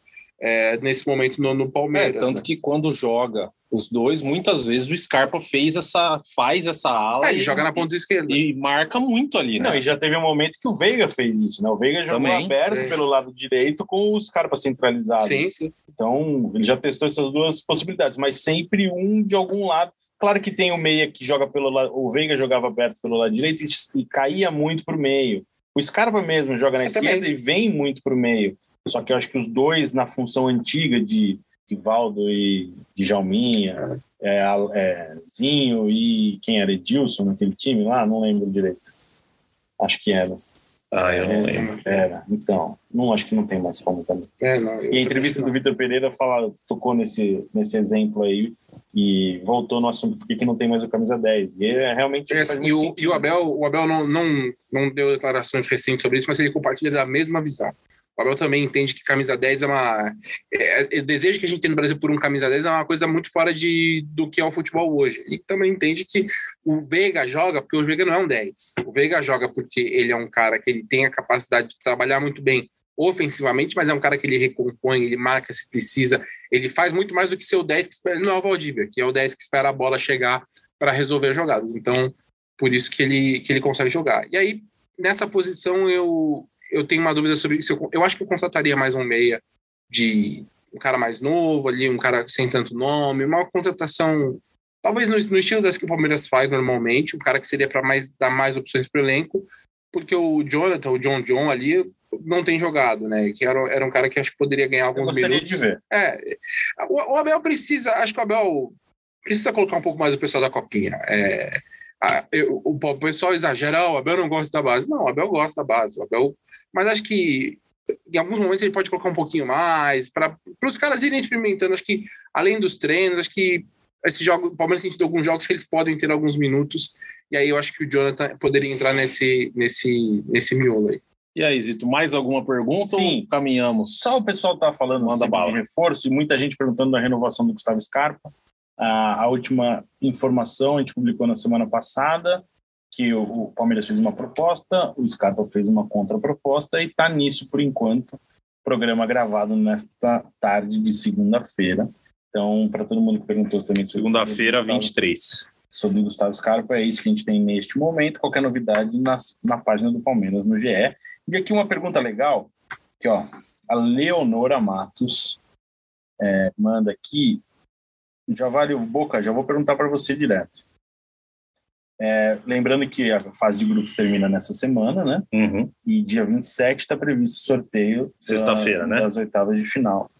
nesse momento no Palmeiras, tanto, né? Que quando joga os dois, muitas vezes o Scarpa faz essa ala e joga na ponta esquerda e marca muito ali, né? Não, e já teve um momento que o Veiga fez isso, né? O Veiga jogou também, aberto pelo lado direito com o Scarpa centralizado. Sim. Então ele já testou essas duas possibilidades, mas sempre um de algum lado. Claro que tem o meia que joga pelo lado, o Veiga jogava aberto pelo lado direito e caía muito pro meio. O Scarpa mesmo joga na esquerda também. E vem muito pro meio. Só que eu acho que os dois, na função antiga de Rivaldo e de Djalminha, Zinho e quem era? Edilson naquele time lá? Não lembro direito. Acho que era. Eu não lembro. Era. Então, acho que não tem mais como também. E a entrevista do Vitor Pereira tocou nesse exemplo aí e voltou no assunto por que não tem mais o camisa 10. E realmente... E o Abel não deu declarações recentes sobre isso, mas ele compartilha da mesma visão. O Abel também entende que camisa 10 é uma... O desejo que a gente tem no Brasil por um camisa 10 é uma coisa muito fora do que é o futebol hoje. Ele também entende que o Veiga joga porque o Veiga não é um 10. O Veiga joga porque ele é um cara que ele tem a capacidade de trabalhar muito bem ofensivamente, mas é um cara que ele recompõe, ele marca se precisa, ele faz muito mais do que ser o 10 que espera. Ele não é o Valdívia, que é o 10 que espera a bola chegar para resolver jogadas. Então, por isso que ele consegue jogar. E aí, nessa posição, eu tenho uma dúvida sobre isso. Eu acho que eu contrataria mais um meia, de um cara mais novo ali, um cara sem tanto nome, uma contratação, talvez no estilo das que o Palmeiras faz normalmente, um cara que seria para dar mais opções para o elenco, porque o John ali, não tem jogado, né? Que era um cara que acho que poderia ganhar alguns minutos. Eu gostaria de ver. É, o Abel precisa, acho que o Abel precisa colocar um pouco mais o pessoal da Copinha. É, o pessoal exagera, o Abel não gosta da base. Não, o Abel gosta da base. O Abel, mas acho que em alguns momentos ele pode colocar um pouquinho mais para os caras irem experimentando. Acho que, além dos treinos, acho que esse jogo, o Palmeiras tem tido alguns jogos que eles podem ter alguns minutos, e aí eu acho que o Jonathan poderia entrar nesse miolo aí. E aí, Zito, mais alguma pergunta? Sim, ou caminhamos? Só o pessoal tá falando de reforço, e muita gente perguntando da renovação do Gustavo Scarpa. A última informação a gente publicou na semana passada, que o Palmeiras fez uma proposta, o Scarpa fez uma contraproposta, e tá nisso por enquanto. Programa gravado nesta tarde de segunda-feira. Então, para todo mundo que perguntou também... Segunda-feira, 23. Sobre o Gustavo Scarpa, é isso que a gente tem neste momento. Qualquer novidade na página do Palmeiras, no GE. E aqui uma pergunta legal, que ó, a Leonora Matos manda aqui. Já valeu, Boca, já vou perguntar para você direto. Lembrando que a fase de grupos termina nessa semana, né? Uhum. E dia 27 está previsto o sorteio... Sexta-feira, né? Das oitavas de final.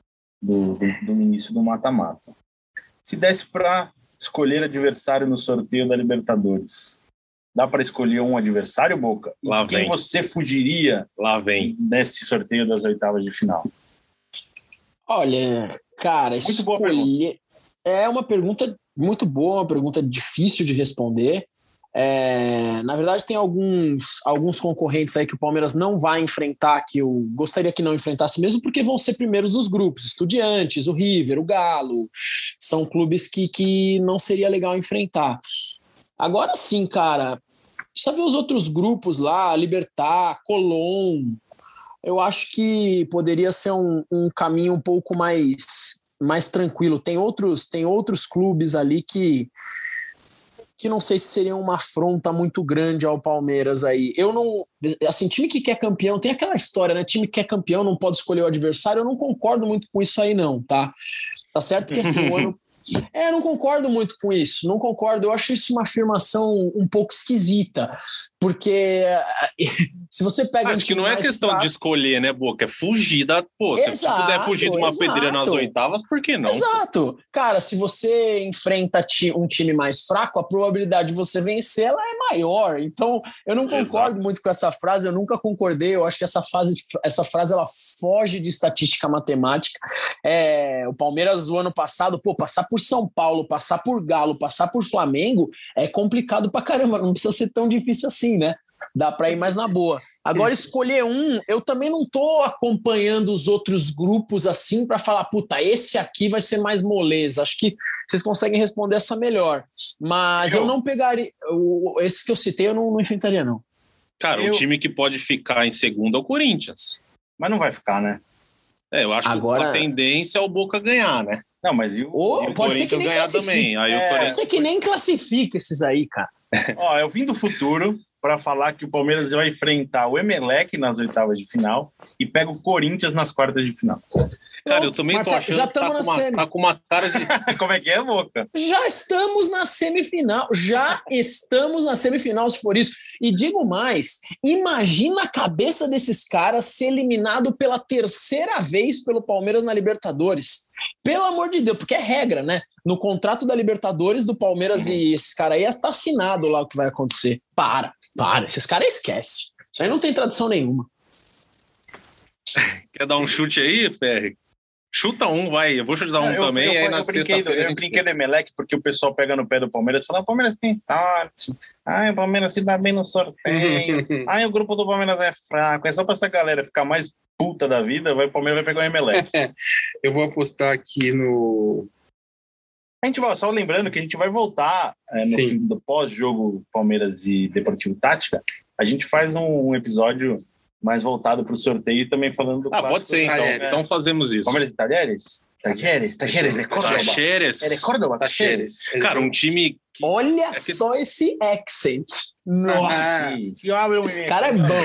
Do início do mata-mata. Se desse para escolher adversário no sorteio da Libertadores, dá para escolher um adversário, Boca? E lá de quem vem. Você fugiria lá vem. Nesse sorteio das oitavas de final? Olha, cara, muito escolher... boa é uma pergunta muito boa, uma pergunta difícil de responder. Na verdade, tem alguns concorrentes aí que o Palmeiras não vai enfrentar, que eu gostaria que não enfrentasse mesmo, porque vão ser primeiros dos grupos, Estudiantes, o River, o Galo, são clubes que não seria legal enfrentar. Agora sim, cara, precisa ver os outros grupos lá, Libertar, Colón, eu acho que poderia ser um caminho um pouco mais tranquilo. Tem outros clubes ali que não sei se seria uma afronta muito grande ao Palmeiras aí. Eu não... Assim, time que quer campeão... Tem aquela história, né? Time que quer campeão não pode escolher o adversário. Eu não concordo muito com isso aí, não, tá? Tá certo que assim, o ano... eu não concordo muito com isso. Não concordo. Eu acho isso uma afirmação um pouco esquisita. Porque... se você pega... Acho que não é questão de escolher, né, Boca? É fugir da... Pô, exato, se você puder fugir de uma pedreira nas oitavas, por que não? Exato. Cara, se você enfrenta um time mais fraco, a probabilidade de você vencer, ela é maior. Então, eu não concordo muito com essa frase, eu nunca concordei. Eu acho que essa frase, ela foge de estatística matemática. O Palmeiras, o ano passado, passar por São Paulo, passar por Galo, passar por Flamengo, é complicado pra caramba. Não precisa ser tão difícil assim, né? Dá para ir mais na boa. Agora, escolher um, eu também não tô acompanhando os outros grupos assim para falar, puta, esse aqui vai ser mais moleza. Acho que vocês conseguem responder essa melhor. Mas eu não pegaria... Esse que eu citei, eu não enfrentaria, não. Cara, o time que pode ficar em segundo é o Corinthians. Mas não vai ficar, né? Eu acho que a tendência é o Boca ganhar, né? Não, mas e o Corinthians ganhar também. Aí pode ser que nem classifica esses aí, cara. Ó, eu vim do futuro... para falar que o Palmeiras vai enfrentar o Emelec nas oitavas de final e pega o Corinthians nas quartas de final. Cara, eu também tô achando já que tá com uma cara de... Como é que é, Boca? Já estamos na semifinal, se for isso. E digo mais, imagina a cabeça desses caras ser eliminado pela terceira vez pelo Palmeiras na Libertadores. Pelo amor de Deus, porque é regra, né? No contrato da Libertadores do Palmeiras e esse cara aí, está assinado lá o que vai acontecer. Para, esses caras esquecem. Isso aí não tem tradição nenhuma. Quer dar um chute aí, Ferri? Chuta um, vai. Eu vou chutar um também. Eu brinquei do Emelec porque o pessoal pega no pé do Palmeiras e fala: o Palmeiras tem sorte. Ai, o Palmeiras se dá bem no sorteio. Ai, o grupo do Palmeiras é fraco. É só pra essa galera ficar mais puta da vida. O Palmeiras vai pegar o Emelec. Eu vou apostar aqui no... A gente vai, só lembrando que a gente vai voltar no fim do pós-jogo Palmeiras e Deportivo Táchira. A gente faz um episódio mais voltado para o sorteio e também falando do clássico. Pode ser, então. Então fazemos isso. Palmeiras e Talheres? Talheres, de Córdoba. Talheres. Cara, um time... Olha só esse accent. Nossa. O cara é bom.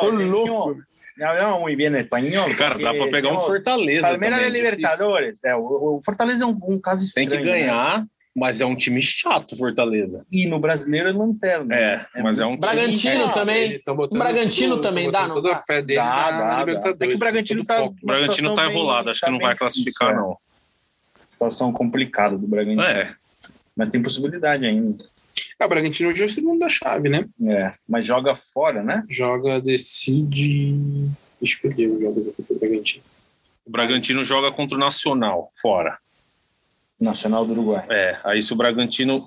Tô louco. Não, muito bem espanhol. Cara, dá para pegar um Fortaleza. Palmeiras e Libertadores. O Fortaleza é um caso estranho. Tem que ganhar. Mas é um time chato, Fortaleza. E no brasileiro é lanterna. É, mas é um Bragantino time... também. O Bragantino tudo, também dá, não? Toda a fé deles dá. É que o Bragantino tá... O Bragantino tá enrolado, acho que não vai classificar, não. Situação complicada do Bragantino. É. Mas tem possibilidade ainda. O Bragantino hoje é o segundo da chave, né? É, mas joga fora, né? Joga, decide... Deixa eu perder os jogos aqui pro Bragantino. O Bragantino joga contra o Nacional, fora. Nacional do Uruguai. É, aí se o Bragantino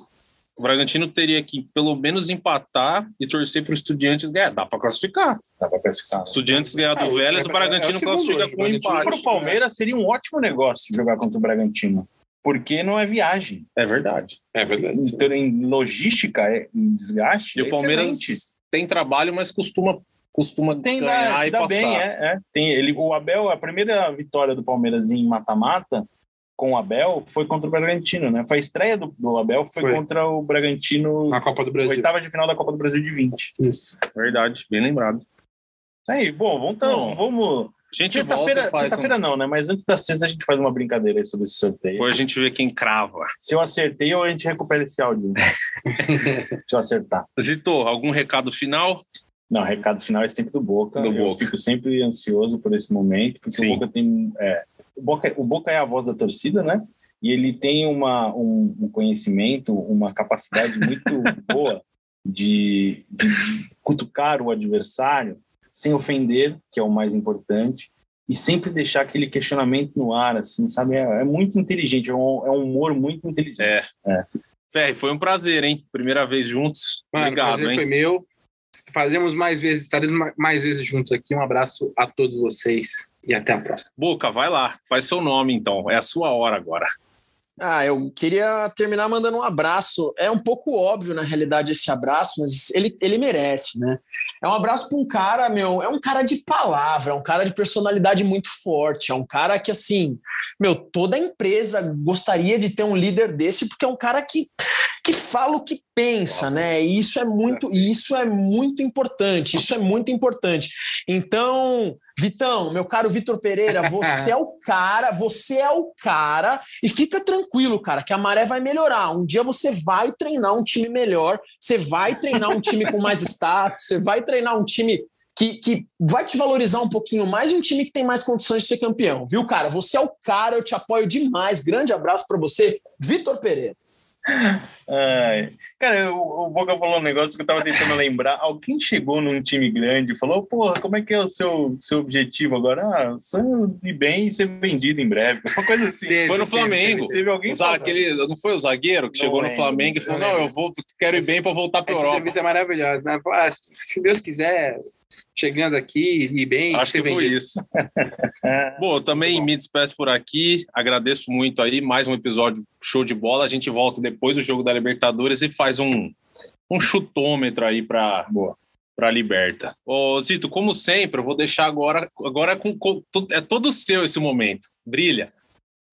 teria que pelo menos empatar e torcer para o Estudiantes ganhar. Dá para classificar. Estudiantes ganhar do Vélez, o Bragantino classifica com empate. Para o Palmeiras seria um ótimo negócio jogar contra o Bragantino, porque não é viagem. É verdade. Então, em logística, em desgaste. E o Palmeiras tem trabalho, mas costuma ganhar e passar. Bem, Tem ele, o Abel, a primeira vitória do Palmeiras em mata-mata com o Abel foi contra o Bragantino, né? Foi a estreia do Abel, foi contra o Bragantino na Copa do Brasil. Oitava de final da Copa do Brasil de 20. Isso. Verdade, bem lembrado. Aí, bom, vamos... Sexta-feira não, né? Mas antes da sexta a gente faz uma brincadeira aí sobre esse sorteio. Hoje a gente vê quem crava. Se eu acertei, ou a gente recupera esse áudio. Deixa eu acertar. Zito, algum recado final? Não, o recado final é sempre do Boca. Eu fico sempre ansioso por esse momento, porque o Boca tem... O Boca é a voz da torcida, né? E ele tem um conhecimento, uma capacidade muito boa de cutucar o adversário sem ofender, que é o mais importante, e sempre deixar aquele questionamento no ar, assim, sabe? É muito inteligente, é um humor muito inteligente. Ferri, foi um prazer, hein? Primeira vez juntos. Obrigado, prazer, hein? Foi meu. Faremos mais vezes, estaremos mais vezes juntos aqui. Um abraço a todos vocês e até a próxima. Boca, vai lá, faz seu nome então, é a sua hora agora. Eu queria terminar mandando um abraço. É um pouco óbvio, na realidade, esse abraço, mas ele merece, né? É um abraço para um cara, é um cara de palavra, é um cara de personalidade muito forte, é um cara que, assim, toda empresa gostaria de ter um líder desse, porque é um cara que fala o que pensa, né? E isso é muito importante. Então, Vitão, meu caro Vitor Pereira, você é o cara, e fica tranquilo, cara, que a maré vai melhorar. Um dia você vai treinar um time melhor, você vai treinar um time com mais status, você vai treinar um time que vai te valorizar um pouquinho mais, um time que tem mais condições de ser campeão, viu, cara? Você é o cara, eu te apoio demais. Grande abraço pra você, Vitor Pereira. Cara, o Boca falou um negócio que eu tava tentando lembrar. Alguém chegou num time grande e falou: porra, como é que é o seu objetivo agora? Só ir bem e ser vendido em breve. Uma coisa assim. Foi no Flamengo. Teve alguém aquele, não foi o zagueiro que chegou no Flamengo e falou: não, quero ir bem pra voltar pra Europa. Essa entrevista é maravilhosa, né? Se Deus quiser, chegando aqui e bem, acho que foi isso. Bom, eu também me despeço por aqui, agradeço muito aí, mais um episódio show de bola. A gente volta depois do jogo da Libertadores e faz um chutômetro aí para Liberta. Ô Zito, como sempre, eu vou deixar agora é todo seu esse momento, brilha.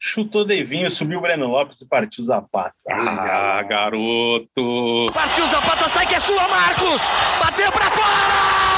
Chutou Devinho, subiu o Breno Lopes e partiu o Zapata. Garoto! Partiu o Zapata, sai que é sua, Marcos! Bateu pra fora!